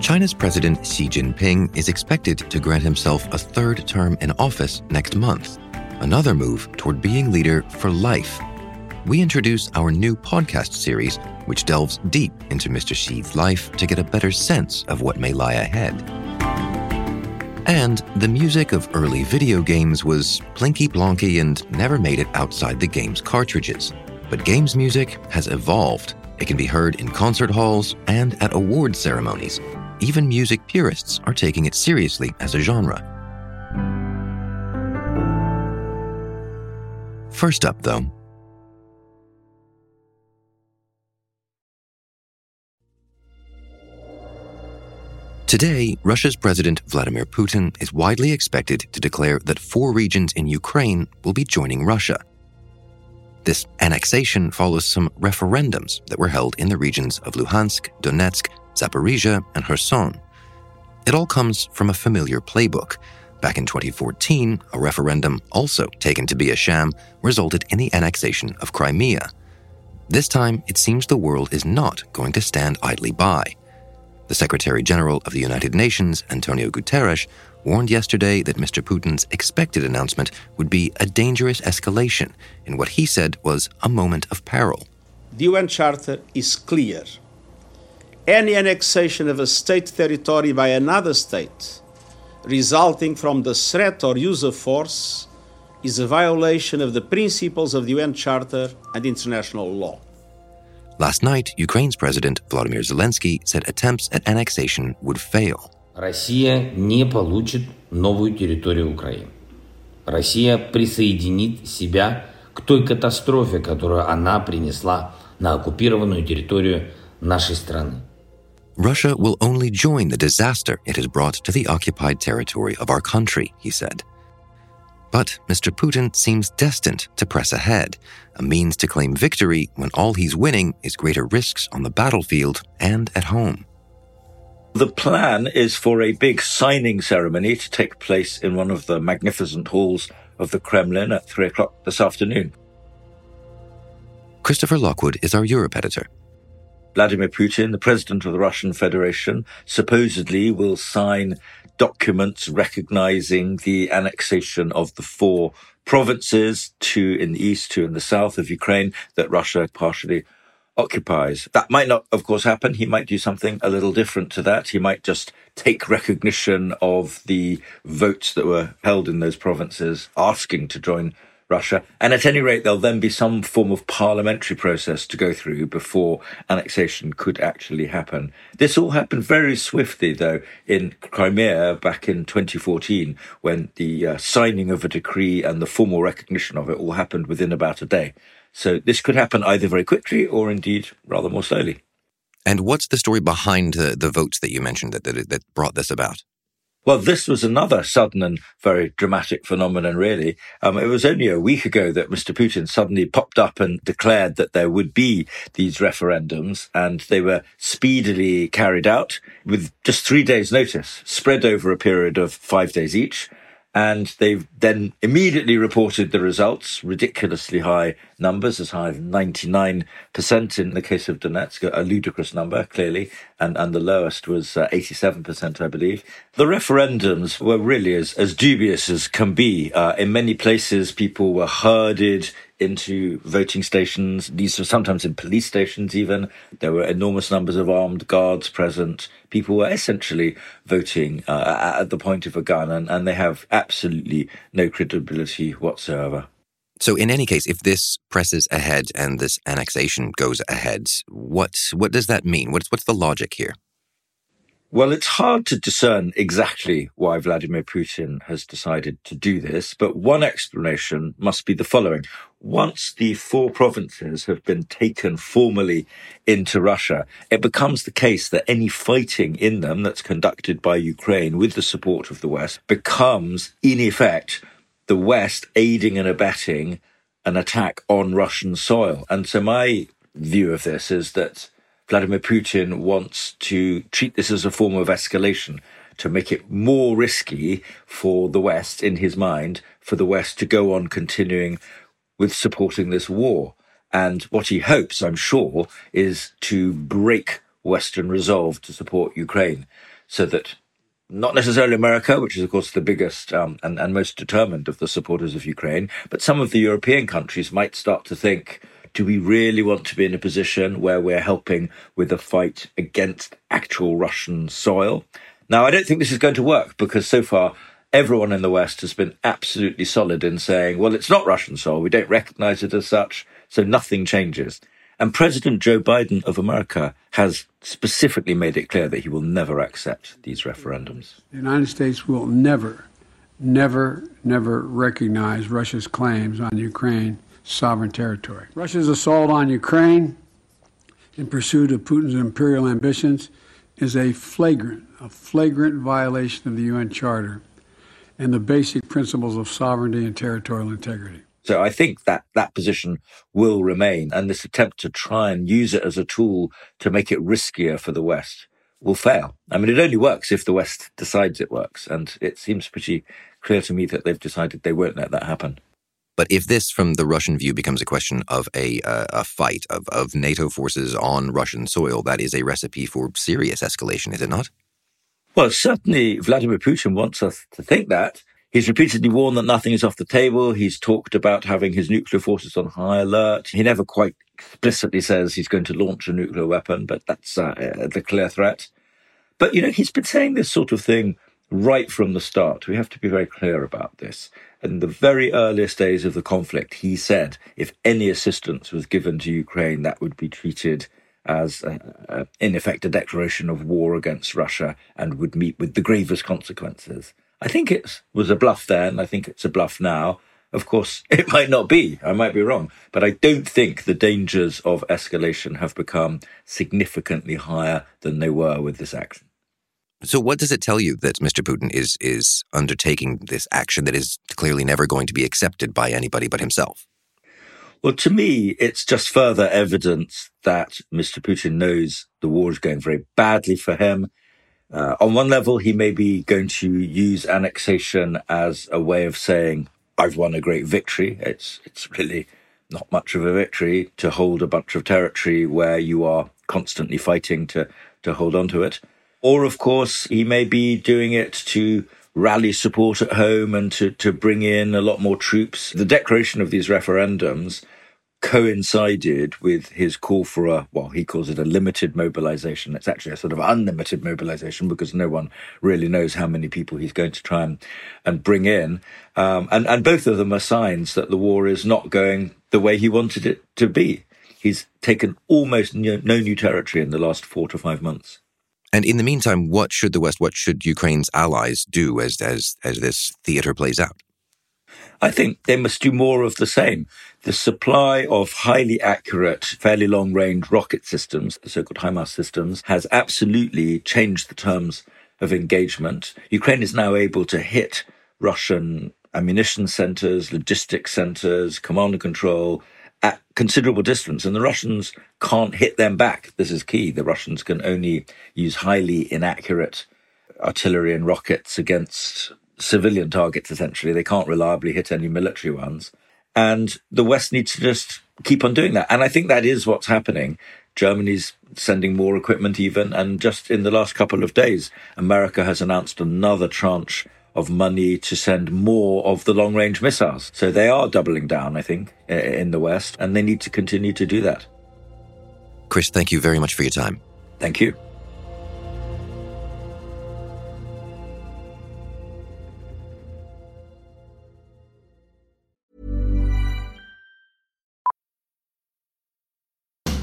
China's President Xi Jinping is expected to grant himself a third term in office next month, another move toward being leader for life. We introduce our new podcast series, which delves deep into Mr. Xi's life to get a better sense of what may lie ahead. And the music of early video games was plinky-plonky and never made it outside the game's cartridges. But games music has evolved. It can be heard in concert halls and at award ceremonies. Even music purists are taking it seriously as a genre. First up, though. Today, Russia's President Vladimir Putin is widely expected to declare that four regions in Ukraine will be joining Russia. This annexation follows some referendums that were held in the regions of Luhansk, Donetsk, Zaporizhia, and Kherson. It all comes from a familiar playbook. Back in 2014, a referendum, also taken to be a sham, resulted in the annexation of Crimea. This time, it seems the world is not going to stand idly by. The Secretary General of the United Nations, Antonio Guterres, warned yesterday that Mr. Putin's expected announcement would be a dangerous escalation in what he said was a moment of peril. The UN Charter is clear. Any annexation of a state territory by another state resulting from the threat or use of force is a violation of the principles of the UN Charter and international law. Last night, Ukraine's President Vladimir Zelensky said attempts at annexation would fail. Россия не получит новую территорию Украины. Россия присоединит себя к той катастрофе, которую она принесла на оккупированную территорию нашей страны. Russia will only join the disaster it has brought to the occupied territory of our country, he said. But Mr. Putin seems destined to press ahead, a means to claim victory when all he's winning is greater risks on the battlefield and at home. The plan is for a big signing ceremony to take place in one of the magnificent halls of the Kremlin at 3:00 this afternoon. Christopher Lockwood is our Europe editor. Vladimir Putin, the president of the Russian Federation, supposedly will sign documents recognizing the annexation of the four provinces, two in the east, two in the south of Ukraine, that Russia partially occupies. That might not, of course, happen. He might do something a little different to that. He might just take recognition of the votes that were held in those provinces asking to join Russia. And at any rate, there'll then be some form of parliamentary process to go through before annexation could actually happen. This all happened very swiftly, though, in Crimea back in 2014, when the signing of a decree and the formal recognition of it all happened within about a day. So this could happen either very quickly or indeed rather more slowly. And what's the story behind the votes that you mentioned that brought this about? Well, this was another sudden and very dramatic phenomenon, really. It was only a week ago that Mr. Putin suddenly popped up and declared that there would be these referendums, and they were speedily carried out with just 3 days' notice, spread over a period of 5 days each. And they've then immediately reported the results, ridiculously high numbers, as high as 99% in the case of Donetsk, a ludicrous number, clearly, and the lowest was 87%, I believe. The referendums were really as dubious as can be. In many places, people were herded into voting stations. These were sometimes in police stations even. There were enormous numbers of armed guards present. People were essentially voting at the point of a gun, and they have absolutely no credibility whatsoever. So in any case, if this presses ahead and this annexation goes ahead, what does that mean? What's the logic here? Well, it's hard to discern exactly why Vladimir Putin has decided to do this, but one explanation must be the following. Once the four provinces have been taken formally into Russia, it becomes the case that any fighting in them that's conducted by Ukraine with the support of the West becomes, in effect, the West aiding and abetting an attack on Russian soil. And so my view of this is that Vladimir Putin wants to treat this as a form of escalation, to make it more risky for the West, in his mind, for the West to go on continuing with supporting this war. And what he hopes, I'm sure, is to break Western resolve to support Ukraine, so that not necessarily America, which is, of course, the biggest and most determined of the supporters of Ukraine, but some of the European countries might start to think, do we really want to be in a position where we're helping with a fight against actual Russian soil? Now, I don't think this is going to work, because so far everyone in the West has been absolutely solid in saying, well, it's not Russian soil. We don't recognize it as such, so nothing changes. And President Joe Biden of America has specifically made it clear that he will never accept these referendums. The United States will never, never, never recognize Russia's claims on Ukraine sovereign territory. Russia's assault on Ukraine in pursuit of Putin's imperial ambitions is a flagrant violation of the UN Charter and the basic principles of sovereignty and territorial integrity. So I think that position will remain, and this attempt to try and use it as a tool to make it riskier for the West will fail. I mean, it only works if the West decides it works, and it seems pretty clear to me that they've decided they won't let that happen. But if this, from the Russian view, becomes a question of a fight of NATO forces on Russian soil, that is a recipe for serious escalation, is it not? Well, certainly Vladimir Putin wants us to think that. He's repeatedly warned that nothing is off the table. He's talked about having his nuclear forces on high alert. He never quite explicitly says he's going to launch a nuclear weapon, but that's the clear threat. But, you know, he's been saying this sort of thing right from the start. We have to be very clear about this. In the very earliest days of the conflict, he said if any assistance was given to Ukraine, that would be treated as, in effect, a declaration of war against Russia and would meet with the gravest consequences. I think it was a bluff then. I think it's a bluff now. Of course, it might not be. I might be wrong. But I don't think the dangers of escalation have become significantly higher than they were with this action. So what does it tell you that Mr. Putin is undertaking this action that is clearly never going to be accepted by anybody but himself? Well, to me, it's just further evidence that Mr. Putin knows the war is going very badly for him. On one level, he may be going to use annexation as a way of saying, I've won a great victory. It's really not much of a victory to hold a bunch of territory where you are constantly fighting to hold on to it. Or, of course, he may be doing it to rally support at home and to bring in a lot more troops. The declaration of these referendums coincided with his call for he calls it a limited mobilization. It's actually a sort of unlimited mobilization, because no one really knows how many people he's going to try and bring in. And both of them are signs that the war is not going the way he wanted it to be. He's taken almost no new territory in the last 4 to 5 months. And in the meantime, what should the West, what should Ukraine's allies do as this theater plays out? I think they must do more of the same. The supply of highly accurate, fairly long-range rocket systems, the so-called HIMARS systems, has absolutely changed the terms of engagement. Ukraine is now able to hit Russian ammunition centers, logistics centers, command and control at considerable distance, and the Russians can't hit them back. This is key. The Russians can only use highly inaccurate artillery and rockets against civilian targets, essentially. They can't reliably hit any military ones. And the West needs to just keep on doing that. And I think that is what's happening. Germany's sending more equipment even, and just in the last couple of days, America has announced another tranche of money to send more of the long-range missiles. So they are doubling down, I think, in the West, and they need to continue to do that. Chris, thank you very much for your time. Thank you.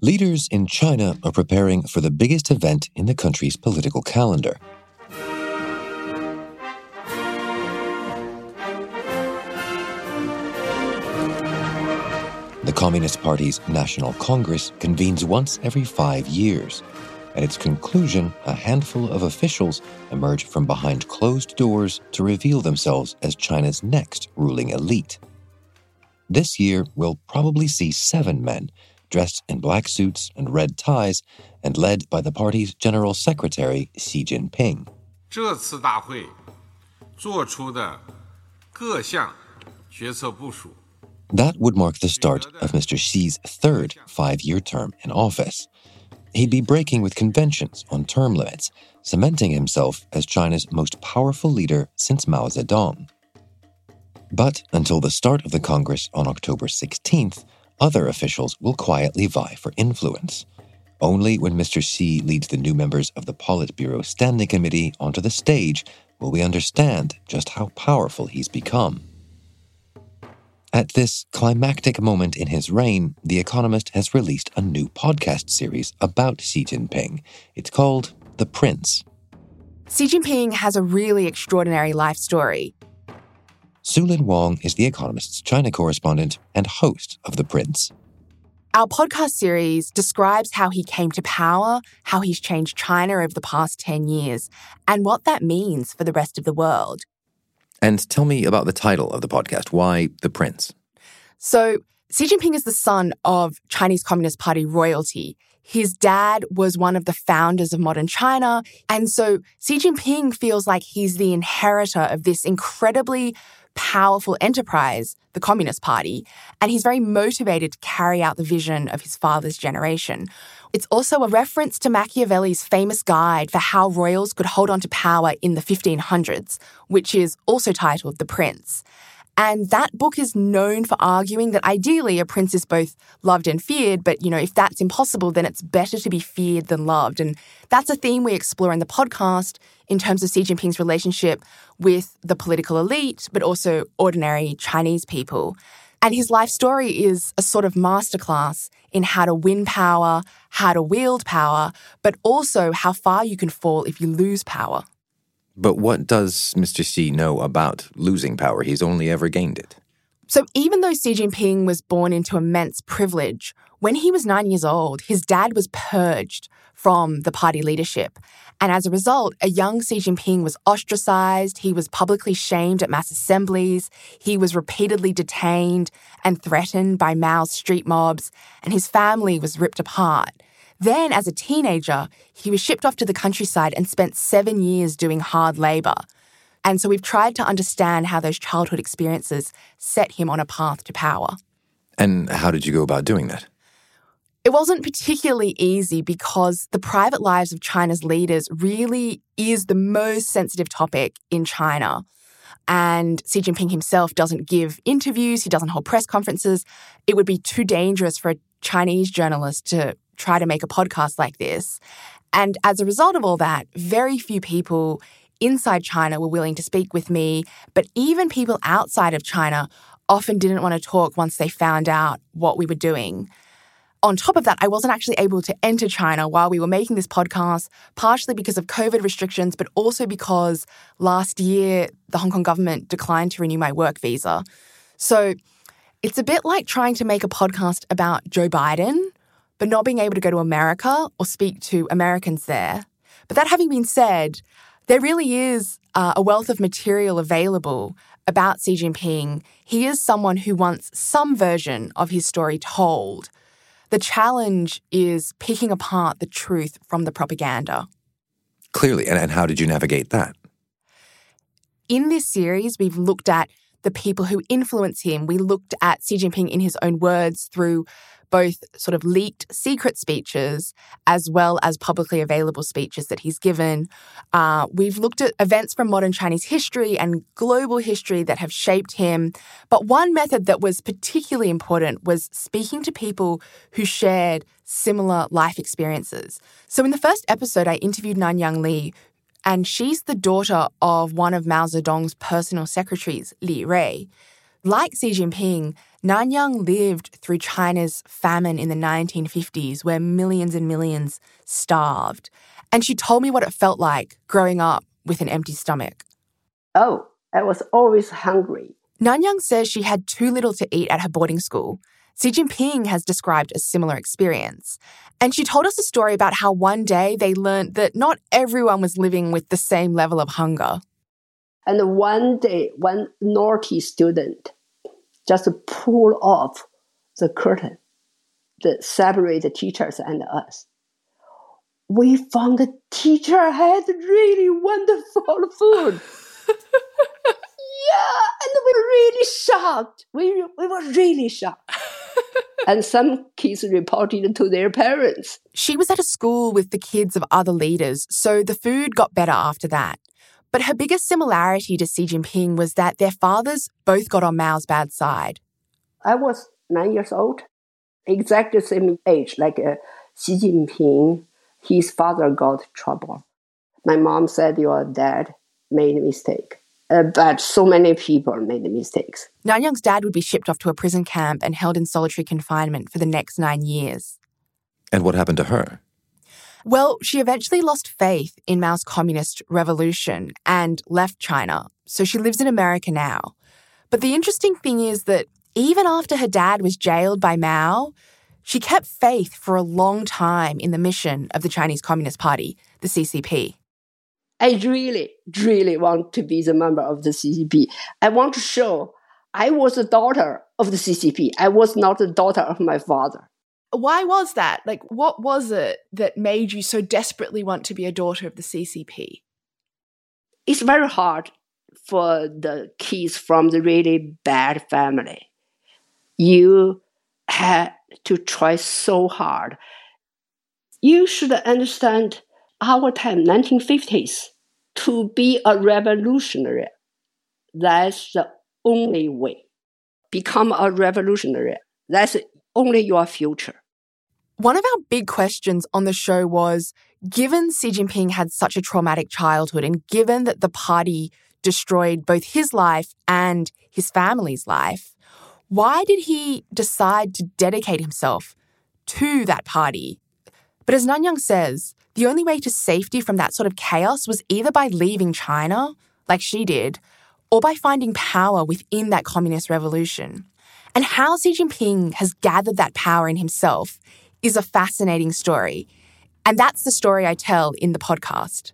Leaders in China are preparing for the biggest event in the country's political calendar. The Communist Party's National Congress convenes once every 5 years. At its conclusion, a handful of officials emerge from behind closed doors to reveal themselves as China's next ruling elite. This year, we'll probably see 7 men, dressed in black suits and red ties, and led by the party's General Secretary, Xi Jinping. That would mark the start of Mr. Xi's third 5-year term in office. He'd be breaking with conventions on term limits, cementing himself as China's most powerful leader since Mao Zedong. But until the start of the Congress on October 16th, other officials will quietly vie for influence. Only when Mr. Xi leads the new members of the Politburo Standing Committee onto the stage will we understand just how powerful he's become. At this climactic moment in his reign, The Economist has released a new podcast series about Xi Jinping. It's called The Prince. Xi Jinping has a really extraordinary life story. Su Lin Wong is The Economist's China correspondent and host of The Prince. Our podcast series describes how he came to power, how he's changed China over the past 10 years, and what that means for the rest of the world. And tell me about the title of the podcast. Why The Prince? So, Xi Jinping is the son of Chinese Communist Party royalty. His dad was one of the founders of modern China, and so Xi Jinping feels like he's the inheritor of this incredibly powerful enterprise, the Communist Party, and he's very motivated to carry out the vision of his father's generation. It's also a reference to Machiavelli's famous guide for how royals could hold on to power in the 1500s, which is also titled The Prince. And that book is known for arguing that ideally a prince is both loved and feared, but, you know, if that's impossible, then it's better to be feared than loved. And that's a theme we explore in the podcast in terms of Xi Jinping's relationship with the political elite, but also ordinary Chinese people. And his life story is a sort of masterclass in how to win power, how to wield power, but also how far you can fall if you lose power. But what does Mr. Xi know about losing power? He's only ever gained it. So even though Xi Jinping was born into immense privilege, when he was 9 years old, his dad was purged from the party leadership. And as a result, a young Xi Jinping was ostracized, he was publicly shamed at mass assemblies, he was repeatedly detained and threatened by Mao's street mobs, and his family was ripped apart. Then, as a teenager, he was shipped off to the countryside and spent 7 years doing hard labour. And so we've tried to understand how those childhood experiences set him on a path to power. And how did you go about doing that? It wasn't particularly easy because the private lives of China's leaders really is the most sensitive topic in China. And Xi Jinping himself doesn't give interviews, he doesn't hold press conferences. It would be too dangerous for a Chinese journalist to try to make a podcast like this. And as a result of all that, very few people inside China were willing to speak with me, but even people outside of China often didn't want to talk once they found out what we were doing. On top of that, I wasn't actually able to enter China while we were making this podcast, partially because of COVID restrictions, but also because last year, the Hong Kong government declined to renew my work visa. So it's a bit like trying to make a podcast about Joe Biden, but not being able to go to America or speak to Americans there. But that having been said, there really is a wealth of material available about Xi Jinping. He is someone who wants some version of his story told. The challenge is picking apart the truth from the propaganda. Clearly. And how did you navigate that? In this series, we've looked at the people who influence him. We looked at Xi Jinping in his own words through both sort of leaked secret speeches as well as publicly available speeches that he's given. We've looked at events from modern Chinese history and global history that have shaped him. But one method that was particularly important was speaking to people who shared similar life experiences. So in the first episode, I interviewed Nanyang Li, and she's the daughter of one of Mao Zedong's personal secretaries, Li Rei. Like Xi Jinping, Nanyang lived through China's famine in the 1950s, where millions and millions starved. And she told me what it felt like growing up with an empty stomach. Oh, I was always hungry. Nanyang says she had too little to eat at her boarding school. Xi Jinping has described a similar experience. And she told us a story about how one day they learned that not everyone was living with the same level of hunger. And one day, one naughty student just pulled off the curtain that separated the teachers and us. We found the teacher had really wonderful food. Yeah, and we were really shocked. We were really shocked. And some kids reported to their parents. She was at a school with the kids of other leaders, so the food got better after that. But her biggest similarity to Xi Jinping was that their fathers both got on Mao's bad side. I was 9 years old, exactly the same age, like Xi Jinping. His father got trouble. My mom said, your dad made a mistake. But so many people made mistakes. Nanyang's dad would be shipped off to a prison camp and held in solitary confinement for the next 9 years. And what happened to her? Well, she eventually lost faith in Mao's communist revolution and left China. So she lives in America now. But the interesting thing is that even after her dad was jailed by Mao, she kept faith for a long time in the mission of the Chinese Communist Party, the CCP. I really, really want to be the member of the CCP. I want to show I was a daughter of the CCP. I was not a daughter of my father. Why was that? Like, what was it that made you so desperately want to be a daughter of the CCP? It's very hard for the kids from the really bad family. You had to try so hard. You should understand our time, 1950s, to be a revolutionary, that's the only way. Become a revolutionary. That's only your future. One of our big questions on the show was, given Xi Jinping had such a traumatic childhood and given that the party destroyed both his life and his family's life, why did he decide to dedicate himself to that party? But as Nanyang says, the only way to safety from that sort of chaos was either by leaving China, like she did, or by finding power within that communist revolution. And how Xi Jinping has gathered that power in himself is a fascinating story. And that's the story I tell in the podcast.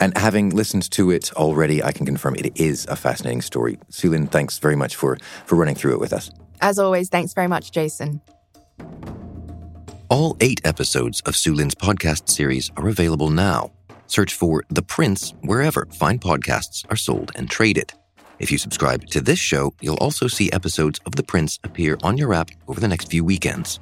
And having listened to it already, I can confirm it is a fascinating story. Su Lin, thanks very much for running through it with us. As always, thanks very much, Jason. All 8 episodes of Su Lin's podcast series are available now. Search for The Prince wherever fine podcasts are sold and traded. If you subscribe to this show, you'll also see episodes of The Prince appear on your app over the next few weekends.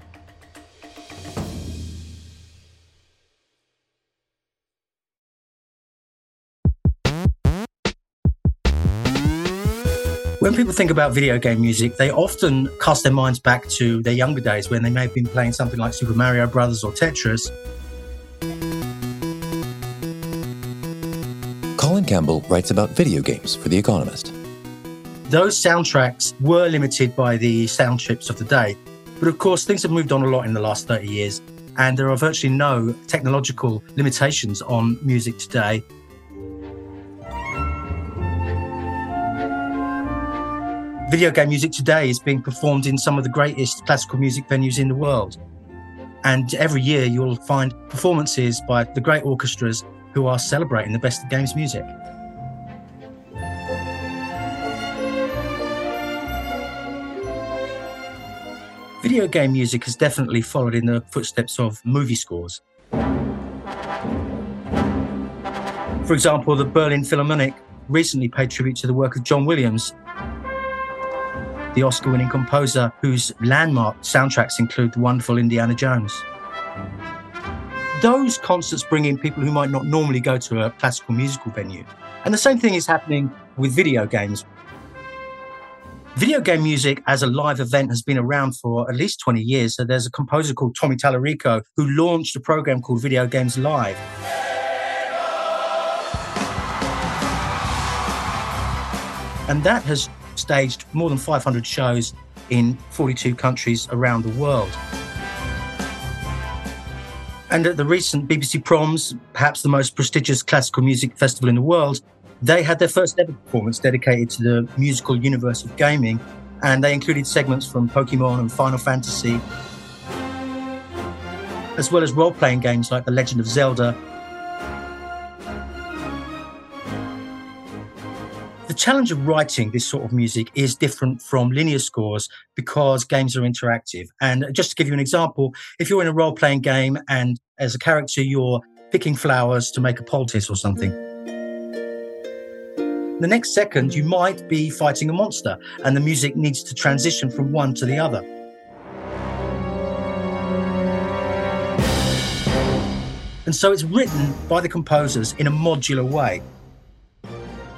When people think about video game music, they often cast their minds back to their younger days when they may have been playing something like Super Mario Brothers or Tetris. Colin Campbell writes about video games for The Economist. Those soundtracks were limited by the sound chips of the day. But of course, things have moved on a lot in the last 30 years, and there are virtually no technological limitations on music today. Video game music today is being performed in some of the greatest classical music venues in the world. And every year you'll find performances by the great orchestras who are celebrating the best of games music. Video game music has definitely followed in the footsteps of movie scores. For example, the Berlin Philharmonic recently paid tribute to the work of John Williams, the Oscar-winning composer whose landmark soundtracks include the wonderful Indiana Jones. Those concerts bring in people who might not normally go to a classical musical venue. And the same thing is happening with video games. Video game music as a live event has been around for at least 20 years. So there's a composer called Tommy Tallarico who launched a program called Video Games Live. And that has staged more than 500 shows in 42 countries around the world. And at the recent BBC Proms, perhaps the most prestigious classical music festival in the world, they had their first ever performance dedicated to the musical universe of gaming, and they included segments from Pokemon and Final Fantasy, as well as role-playing games like The Legend of Zelda. The challenge of writing this sort of music is different from linear scores because games are interactive. And just to give you an example, if you're in a role-playing game and as a character you're picking flowers to make a poultice or something, the next second, you might be fighting a monster, and the music needs to transition from one to the other. And so it's written by the composers in a modular way.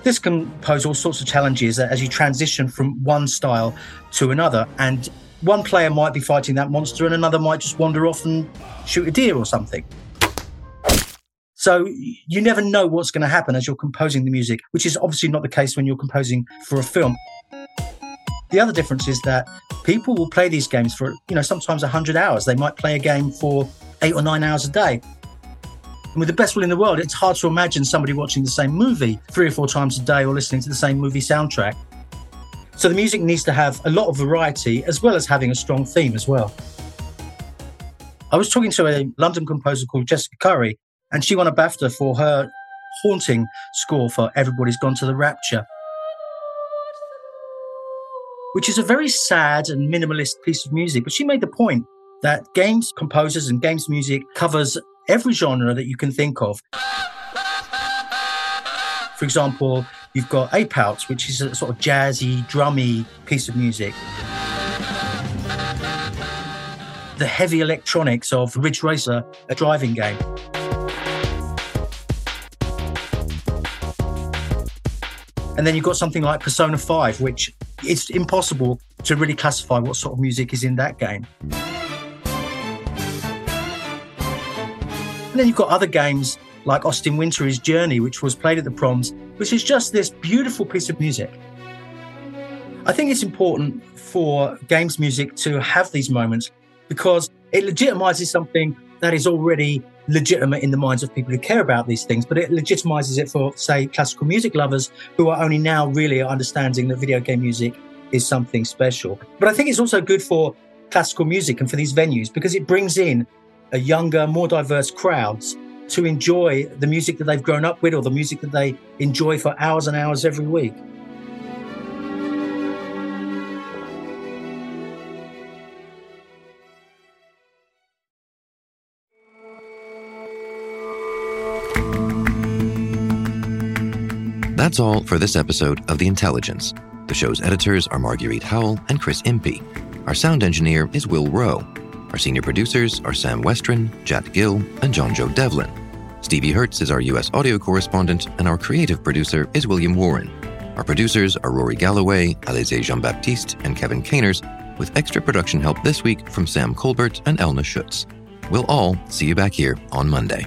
This can pose all sorts of challenges as you transition from one style to another, and one player might be fighting that monster and another might just wander off and shoot a deer or something. So you never know what's going to happen as you're composing the music, which is obviously not the case when you're composing for a film. The other difference is that people will play these games for, sometimes 100 hours. They might play a game for 8 or 9 hours a day. And with the best will in the world, it's hard to imagine somebody watching the same movie 3 or 4 times a day or listening to the same movie soundtrack. So the music needs to have a lot of variety as well as having a strong theme as well. I was talking to a London composer called Jessica Curry, and she won a BAFTA for her haunting score for Everybody's Gone to the Rapture, which is a very sad and minimalist piece of music. But she made the point that games composers and games music covers every genre that you can think of. For example, you've got ape outs, which is a sort of jazzy, drummy piece of music. The heavy electronics of Ridge Racer, a driving game. And then you've got something like Persona 5, which it's impossible to really classify what sort of music is in that game. And then you've got other games like Austin Wintory's Journey, which was played at the Proms, which is just this beautiful piece of music. I think it's important for games music to have these moments because it legitimizes something that is already legitimate in the minds of people who care about these things, but it legitimizes it for, say, classical music lovers who are only now really understanding that video game music is something special. But I think it's also good for classical music and for these venues because it brings in a younger, more diverse crowds to enjoy the music that they've grown up with or the music that they enjoy for hours and hours every week. That's all for this episode of The Intelligence. The show's editors are Marguerite Howell and Chris Impey. Our sound engineer is Will Rowe. Our senior producers are Sam Westron, Jat Gill, and John Joe Devlin. Stevie Hertz is our U.S. audio correspondent, and our creative producer is William Warren. Our producers are Rory Galloway, Alizé Jean-Baptiste, and Kevin Caners, with extra production help this week from Sam Colbert and Elna Schutz. We'll all see you back here on Monday.